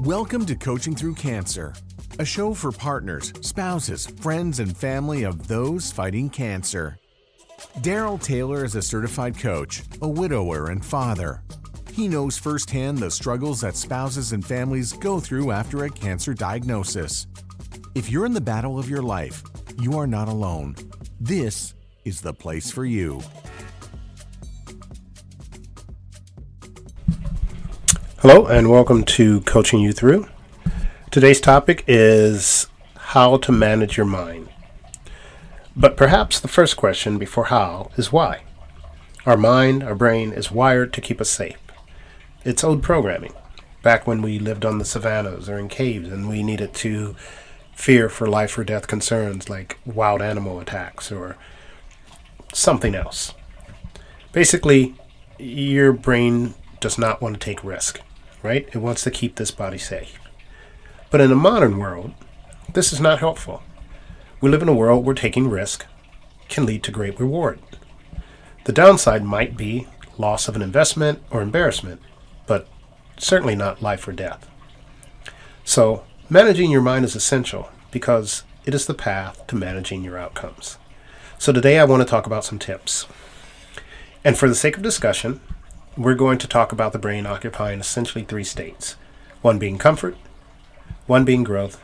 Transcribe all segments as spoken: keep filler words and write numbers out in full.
Welcome to Coaching Through Cancer, a show for partners, spouses, friends, and family of those fighting cancer. Daryl Taylor is a certified coach, a widower, and father. He knows firsthand the struggles that spouses and families go through after a cancer diagnosis. If you're in the battle of your life, you are not alone. This is the place for you. Hello and welcome to Coaching You Through. Today's topic is how to manage your mind. But perhaps the first question before how is why. Our mind, our brain, is wired to keep us safe. It's old programming, back when we lived on the savannas or in caves and we needed to fear for life or death concerns like wild animal attacks or something else. Basically, your brain does not want to take risk. Right? It wants to keep this body safe. But in a modern world, this is not helpful. We live in a world where taking risk can lead to great reward. The downside might be loss of an investment or embarrassment, but certainly not life or death. So, managing your mind is essential because it is the path to managing your outcomes. So today I want to talk about some tips. And for the sake of discussion, we're going to talk about the brain occupying essentially three states, one being comfort, one being growth,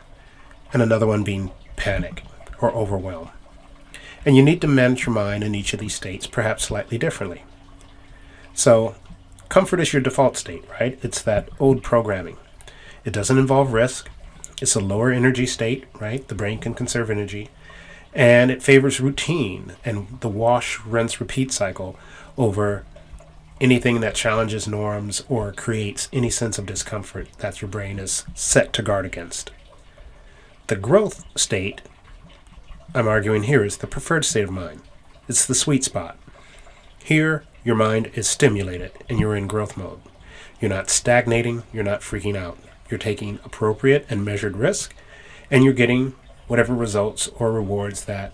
and another one being panic or overwhelm. And you need to manage your mind in each of these states, perhaps slightly differently. So comfort is your default state, right? It's that old programming. It doesn't involve risk. It's a lower energy state, right? The brain can conserve energy. And it favors routine and the wash, rinse, repeat cycle over anything that challenges norms or creates any sense of discomfort that your brain is set to guard against. The growth state, I'm arguing here, is the preferred state of mind. It's the sweet spot. Here, your mind is stimulated and you're in growth mode. You're not stagnating, you're not freaking out. You're taking appropriate and measured risk, and you're getting whatever results or rewards that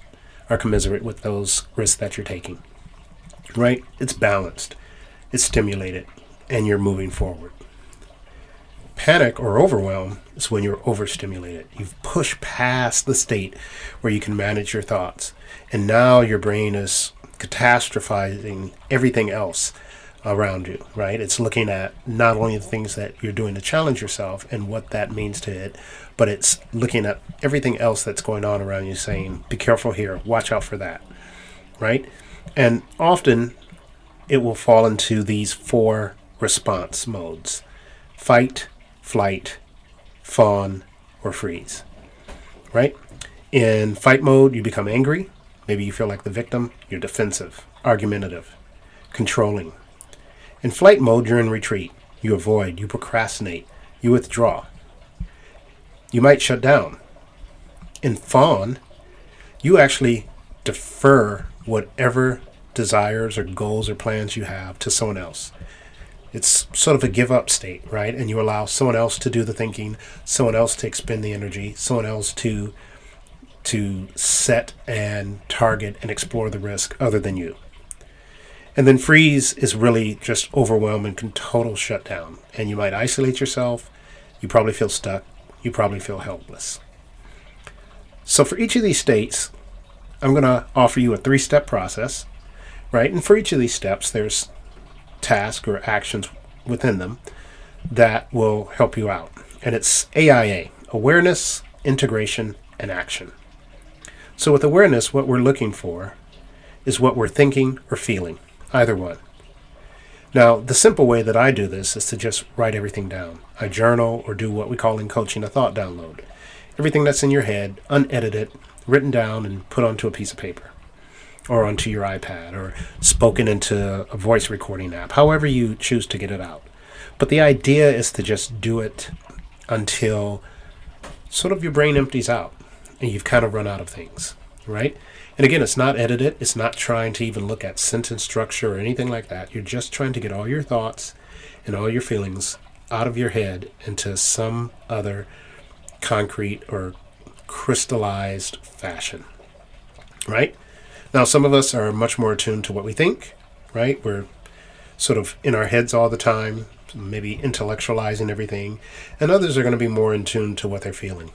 are commensurate with those risks that you're taking. Right? It's balanced. It's stimulated, and you're moving forward. Panic or overwhelm is when you're overstimulated. You've pushed past the state where you can manage your thoughts, and now your brain is catastrophizing everything else around you, right? It's looking at not only the things that you're doing to challenge yourself and what that means to it, but it's looking at everything else that's going on around you saying, be careful here, watch out for that, right? And often, it will fall into these four response modes: fight, flight, fawn, or freeze, right? In fight mode, you become angry. Maybe you feel like the victim. You're defensive, argumentative, controlling. In flight mode, you're in retreat. You avoid, you procrastinate, you withdraw. You might shut down. In fawn, you actually defer whatever desires or goals or plans you have to someone else. It's sort of a give up state, right? And you allow someone else to do the thinking, someone else to expend the energy, someone else to to set and target and explore the risk other than you. And then freeze is really just overwhelm and total shutdown. And you might isolate yourself. You probably feel stuck. You probably feel helpless. So for each of these states, I'm going to offer you a three-step process. Right? And for each of these steps, there's tasks or actions within them that will help you out. And it's A I A, awareness, integration, and action. So with awareness, what we're looking for is what we're thinking or feeling, either one. Now, the simple way that I do this is to just write everything down. I journal or do what we call in coaching a thought download. Everything that's in your head, unedited, written down, and put onto a piece of paper, or onto your iPad, or spoken into a voice recording app, however you choose to get it out. But the idea is to just do it until sort of your brain empties out and you've kind of run out of things, right? And again, it's not edited. It's not trying to even look at sentence structure or anything like that. You're just trying to get all your thoughts and all your feelings out of your head into some other concrete or crystallized fashion, right? Now, some of us are much more attuned to what we think, right? We're sort of in our heads all the time. maybe intellectualizing everything, and others are going to be more in tune to what they're feeling.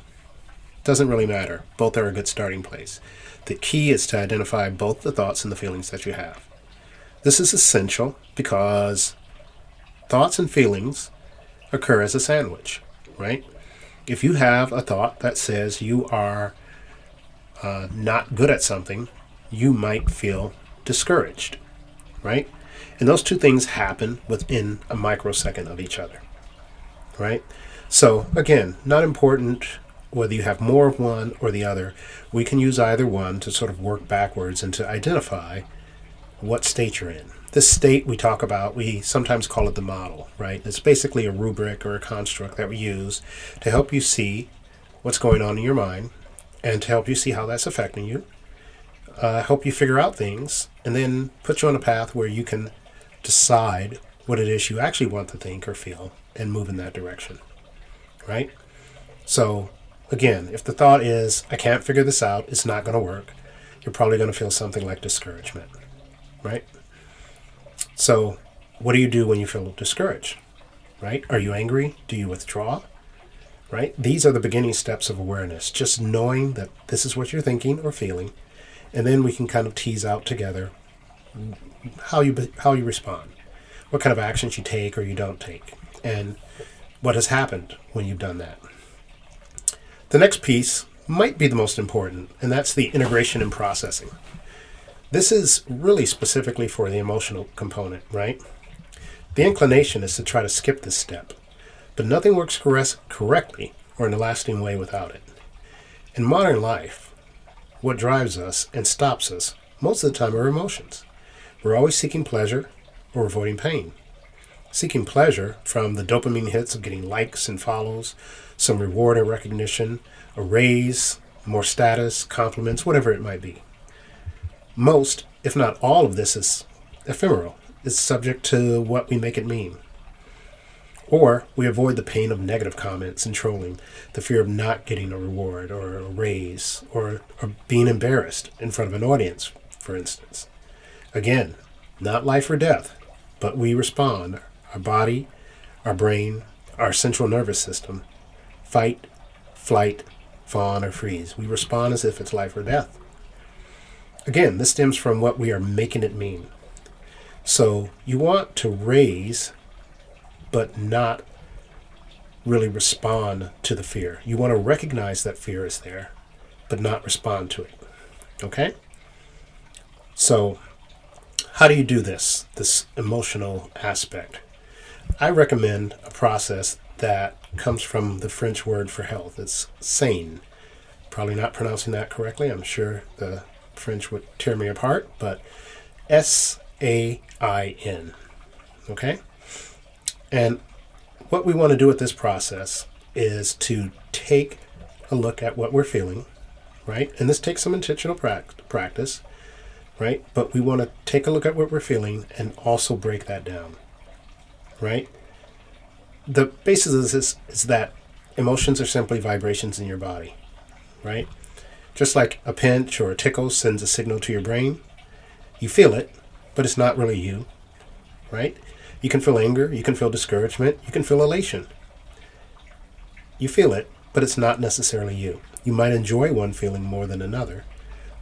Doesn't really matter. Both are a good starting place. The key is to identify both the thoughts and the feelings that you have. This is essential because thoughts and feelings occur as a sandwich, right? If you have a thought that says you are uh, not good at something, you might feel discouraged, right? And those two things happen within a microsecond of each other, right? So again, not important whether you have more of one or the other. We can use either one to sort of work backwards and to identify what state you're in. This state we talk about, we sometimes call it the model, right? It's basically a rubric or a construct that we use to help you see what's going on in your mind and to help you see how that's affecting you, uh, help you figure out things, and then put you on a path where you can decide what it is you actually want to think or feel and move in that direction, right? So again, if the thought is, I can't figure this out, it's not going to work, you're probably going to feel something like discouragement, right? So what do you do when you feel discouraged, right? Are you angry? Do you withdraw, right? These are the beginning steps of awareness, just knowing that this is what you're thinking or feeling, and then we can kind of tease out together how you how you respond, what kind of actions you take or you don't take, and what has happened when you've done that. The next piece might be the most important, and that's the integration and processing. This is really specifically for the emotional component, right? The inclination is to try to skip this step, but nothing works correctly or in a lasting way without it. In modern life, what drives us and stops us most of the time are emotions. We're always seeking pleasure or avoiding pain. Seeking pleasure from the dopamine hits of getting likes and follows, some reward or recognition, a raise, more status, compliments, whatever it might be. Most, if not all of this is ephemeral. It's subject to what we make it mean. Or we avoid the pain of negative comments and trolling, the fear of not getting a reward or a raise, or, or being embarrassed in front of an audience, for instance. Again, not life or death, but we respond. Our body, our brain, our central nervous system, fight, flight, fawn, or freeze. We respond as if it's life or death. Again, this stems from what we are making it mean. So you want to raise, but not really respond to the fear. You want to recognize that fear is there, but not respond to it. Okay? So how do you do this, this emotional aspect? I recommend a process that comes from the French word for health. It's sane. Probably not pronouncing that correctly. I'm sure the French would tear me apart, but S A I N, okay? And what we want to do with this process is to take a look at what we're feeling, right? And this takes some intentional practice, right? But we want to take a look at what we're feeling and also break that down, right? The basis of this is that emotions are simply vibrations in your body, right? Just like a pinch or a tickle sends a signal to your brain, you feel it, but it's not really you, right? You can feel anger, you can feel discouragement, you can feel elation. You feel it, but it's not necessarily you. You might enjoy one feeling more than another,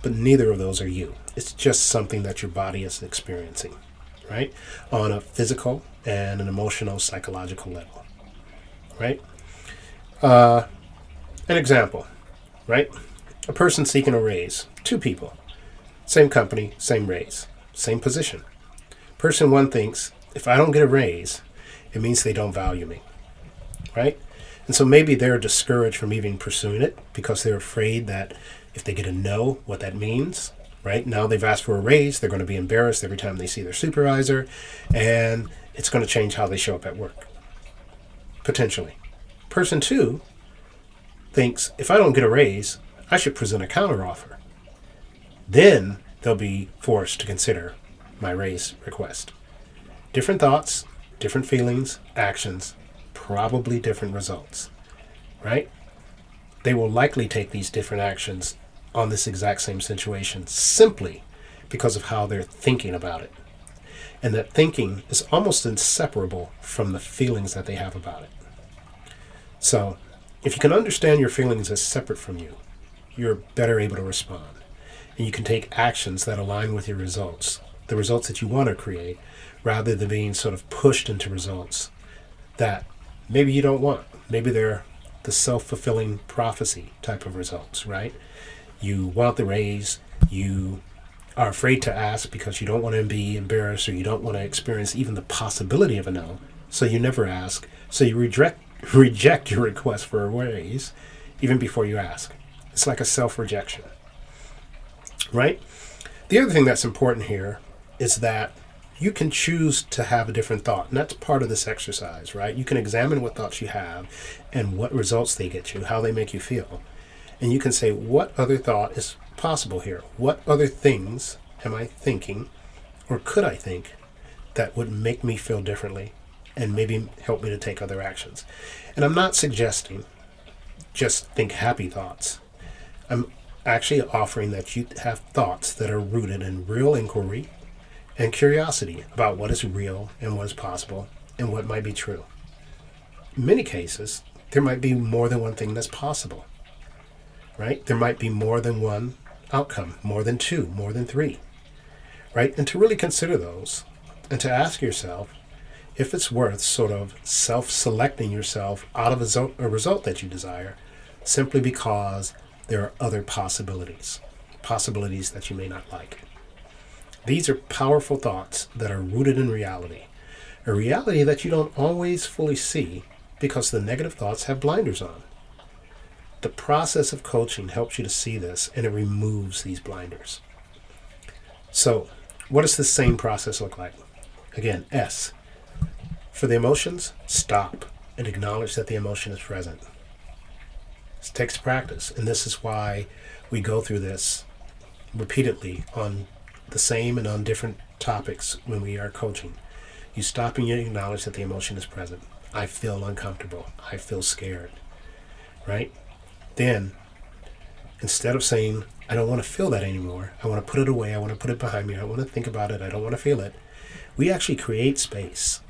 but neither of those are you. It's just something that your body is experiencing, right? On a physical and an emotional, psychological level, right? Uh, an example, right? A person seeking a raise, two people, same company, same raise, same position. Person one thinks, if I don't get a raise, it means they don't value me, right? And so maybe they're discouraged from even pursuing it because they're afraid that if they get a no, what that means, right? Now they've asked for a raise, they're going to be embarrassed every time they see their supervisor, and it's going to change how they show up at work, potentially. Person two thinks, if I don't get a raise, I should present a counteroffer. Then they'll be forced to consider my raise request. Different thoughts, different feelings, actions, probably different results, right? They will likely take these different actions on this exact same situation simply because of how they're thinking about it. and that thinking is almost inseparable from the feelings that they have about it. So if you can understand your feelings as separate from you, you're better able to respond, and you can take actions that align with your results, the results that you want to create, rather than being sort of pushed into results that maybe you don't want. Maybe they're the self-fulfilling prophecy type of results, right? You want the raise, you are afraid to ask because you don't want to be embarrassed, or you don't want to experience even the possibility of a no, so you never ask, so you reject reject your request for a raise even before you ask. It's like a self-rejection, right? The other thing that's important here is that you can choose to have a different thought, and that's part of this exercise, right? You can examine what thoughts you have and what results they get you, how they make you feel. And you can say, what other thought is possible here? What other things am I thinking, or could I think, that would make me feel differently and maybe help me to take other actions? And I'm not suggesting just think happy thoughts. I'm actually offering that you have thoughts that are rooted in real inquiry and curiosity about what is real and what is possible and what might be true. In many cases, there might be more than one thing that's possible, right? There might be more than one outcome, more than two, more than three, right? And to really consider those and to ask yourself if it's worth sort of self-selecting yourself out of a result that you desire simply because there are other possibilities, possibilities that you may not like. These are powerful thoughts that are rooted in reality, a reality that you don't always fully see because the negative thoughts have blinders on. The process of coaching helps you to see this, and it removes these blinders. So what does this same process look like? Again, S. For the emotions, stop and acknowledge that the emotion is present. This takes practice, and this is why we go through this repeatedly on the same and on different topics when we are coaching. You stop and you acknowledge that the emotion is present. I feel uncomfortable. I feel scared, right? Then, instead of saying, I don't want to feel that anymore, I want to put it away, I want to put it behind me, I want to think about it, I don't want to feel it, we actually create space,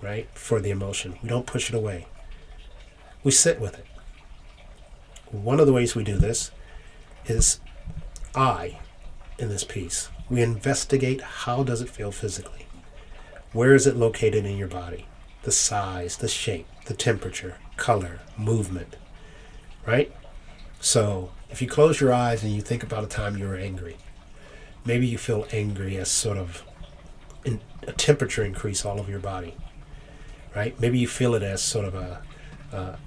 right, for the emotion. We don't push it away. We sit with it. One of the ways we do this is I, in this piece. We investigate, how does it feel physically? Where is it located in your body? The size, the shape, the temperature, color, movement, right? So if you close your eyes and you think about a time you were angry, maybe you feel angry as sort of in a temperature increase all over your body, right? Maybe you feel it as sort of a, a, a,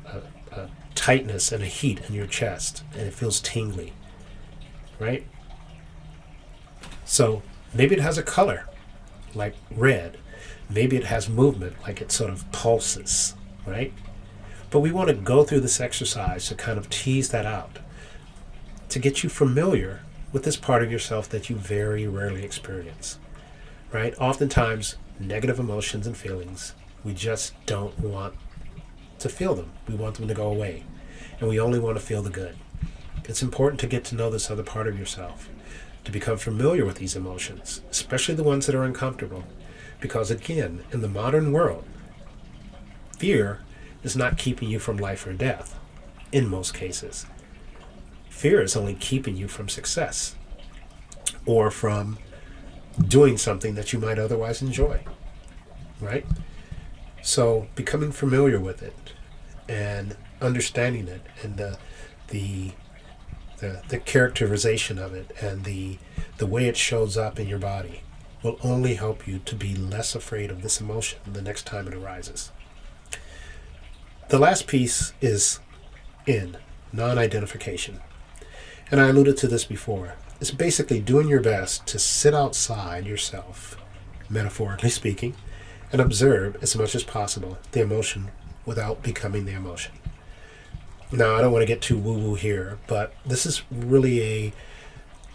a tightness and a heat in your chest, and it feels tingly, right? So maybe it has a color, like red. Maybe it has movement, like it sort of pulses, right? But we want to go through this exercise to kind of tease that out, to get you familiar with this part of yourself that you very rarely experience, right? Oftentimes, negative emotions and feelings, we just don't want to feel them. We want them to go away, and we only want to feel the good. It's important to get to know this other part of yourself, to become familiar with these emotions, especially the ones that are uncomfortable. Because again, in the modern world, fear is not keeping you from life or death, in most cases. Fear is only keeping you from success, or from doing something that you might otherwise enjoy, right? So becoming familiar with it and understanding it, and the the The, the characterization of it and the the way it shows up in your body will only help you to be less afraid of this emotion the next time it arises. The last piece is N, non-identification. And I alluded to this before. It's basically doing your best to sit outside yourself, metaphorically speaking, and observe as much as possible the emotion without becoming the emotion. Now, I don't want to get too woo-woo here, but this is really a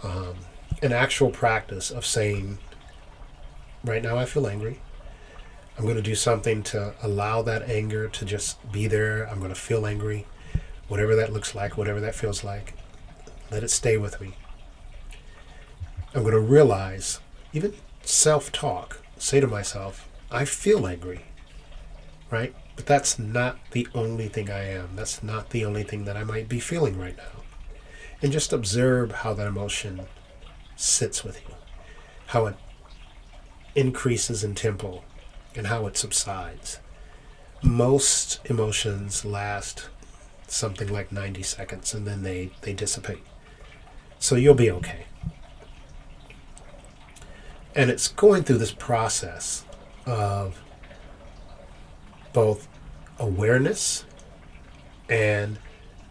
um, an actual practice of saying, right now I feel angry. I'm going to do something to allow that anger to just be there. I'm going to feel angry, whatever that looks like, whatever that feels like. Let it stay with me. I'm going to realize, even self-talk, say to myself, I feel angry, right? But that's not the only thing I am. That's not the only thing that I might be feeling right now. And just observe how that emotion sits with you, how it increases in tempo, and how it subsides. Most emotions last something like ninety seconds, and then they, they dissipate. So you'll be okay. And it's going through this process of both awareness and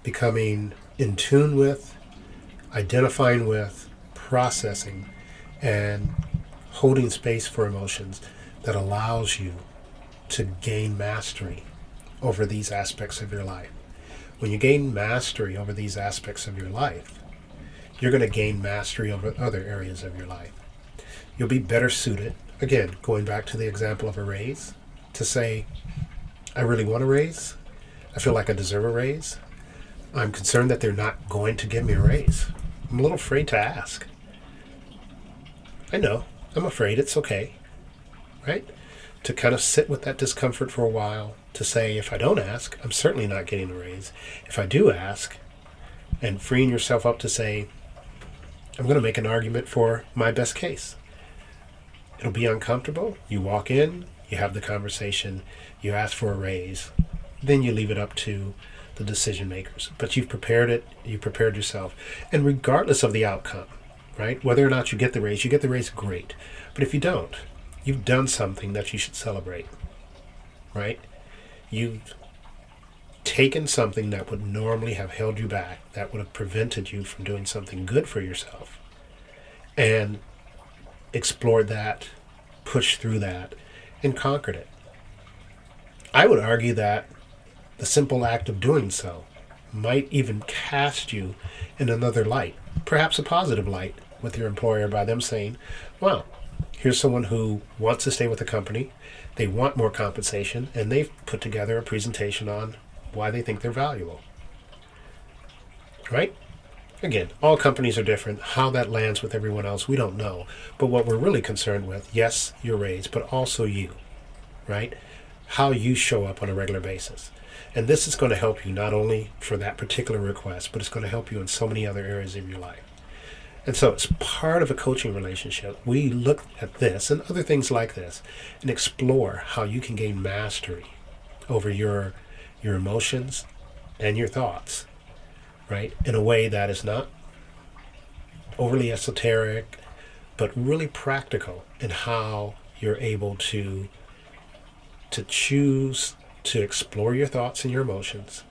becoming in tune with, identifying with, processing, and holding space for emotions that allows you to gain mastery over these aspects of your life. When you gain mastery over these aspects of your life, you're going to gain mastery over other areas of your life. You'll be better suited, again, going back to the example of a raise, to say, I really want a raise. I feel like I deserve a raise. I'm concerned that they're not going to give me a raise. I'm a little afraid to ask. I know, I'm afraid, it's okay, right? To kind of sit with that discomfort for a while, to say, if I don't ask, I'm certainly not getting a raise. If I do ask, and freeing yourself up to say, I'm going to make an argument for my best case. It'll be uncomfortable. You walk in, you have the conversation, you ask for a raise, then you leave it up to the decision makers. But you've prepared it, you've prepared yourself. And regardless of the outcome, right, whether or not you get the raise, you get the raise, great. But if you don't, you've done something that you should celebrate, right? You've taken something that would normally have held you back, that would have prevented you from doing something good for yourself, and explored that, pushed through that, and conquered it. I would argue that the simple act of doing so might even cast you in another light, perhaps a positive light, with your employer by them saying, well, here's someone who wants to stay with the company, they want more compensation, and they've put together a presentation on why they think they're valuable, right? Again, all companies are different. How that lands with everyone else, we don't know. But what we're really concerned with, yes, your raise, but also you, right? How you show up on a regular basis. And this is going to help you not only for that particular request, but it's going to help you in so many other areas of your life. And so it's part of a coaching relationship. We look at this and other things like this and explore how you can gain mastery over your your emotions and your thoughts, right? In a way that is not overly esoteric, but really practical in how you're able to, to choose to explore your thoughts and your emotions,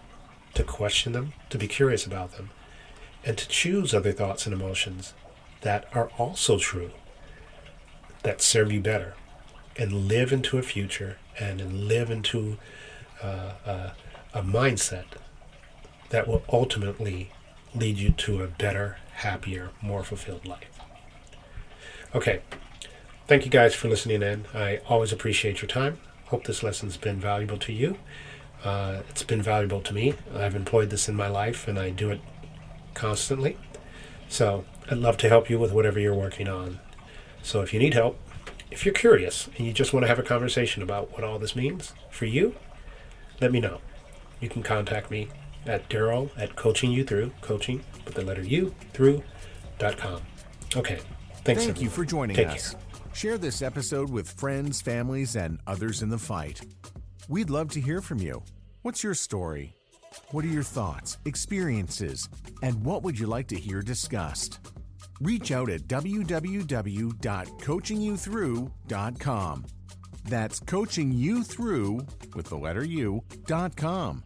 to question them, to be curious about them, and to choose other thoughts and emotions that are also true, that serve you better, and live into a future and live into uh, uh, a mindset that will ultimately lead you to a better, happier, more fulfilled life. Okay, thank you guys for listening in. I always appreciate your time. Hope this lesson's been valuable to you. Uh, it's been valuable to me. I've employed this in my life and I do it constantly. So I'd love to help you with whatever you're working on. So if you need help, if you're curious and you just want to have a conversation about what all this means for you, let me know. You can contact me at Daryl at coaching you through, coaching with the letter U through dot com. Okay. Thanks. Thank everyone. You for joining Take us. Care. Share this episode with friends, families, and others in the fight. We'd love to hear from you. What's your story? What are your thoughts, experiences, and what would you like to hear discussed? Reach out at w w w dot coaching you through dot com. That's coaching you through with the letter U dot com.